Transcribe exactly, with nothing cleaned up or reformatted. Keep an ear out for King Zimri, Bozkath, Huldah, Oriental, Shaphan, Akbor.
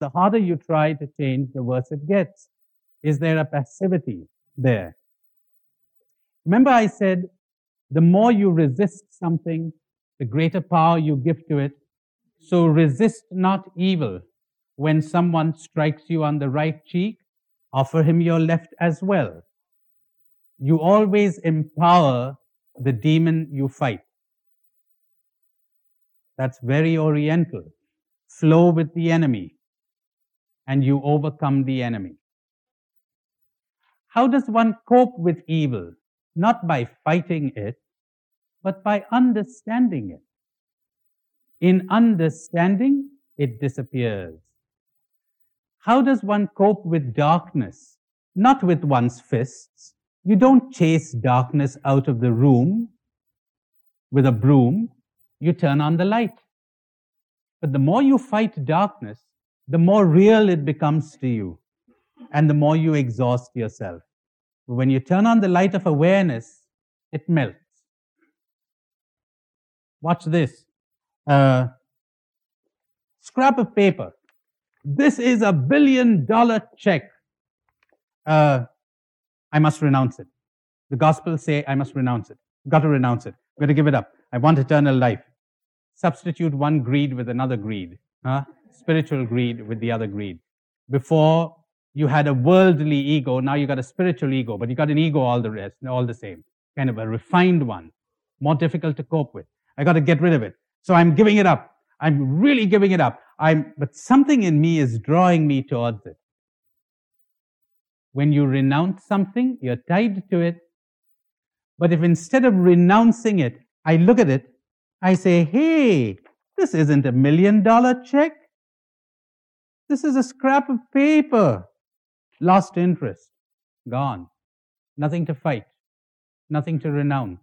the harder you try to change, the worse it gets. Is there a passivity there? Remember I said, the more you resist something, the greater power you give to it. So resist not evil. When someone strikes you on the right cheek, offer him your left as well. You always empower the demon you fight. That's very Oriental. Flow with the enemy, and you overcome the enemy. How does one cope with evil? Not by fighting it, but by understanding it. In understanding, it disappears. How does one cope with darkness? Not with one's fists. You don't chase darkness out of the room with a broom. You turn on the light. But the more you fight darkness, the more real it becomes to you, and the more you exhaust yourself. When you turn on the light of awareness, it melts. Watch this. Uh, scrap of paper. This is a billion dollar check. Uh, I must renounce it. The Gospels say I must renounce it. Got to renounce it. I'm going to give it up. I want eternal life. Substitute one greed with another greed. Huh? Spiritual greed with the other greed. Before you had a worldly ego, now you got a spiritual ego, but you got an ego all the rest, all the same. Kind of a refined one. More difficult to cope with. I got to get rid of it. So I'm giving it up. I'm really giving it up. I'm, but something in me is drawing me towards it. When you renounce something, you're tied to it. But if instead of renouncing it, I look at it, I say, hey, this isn't a million dollar check. This is a scrap of paper. Lost interest. Gone. Nothing to fight. Nothing to renounce.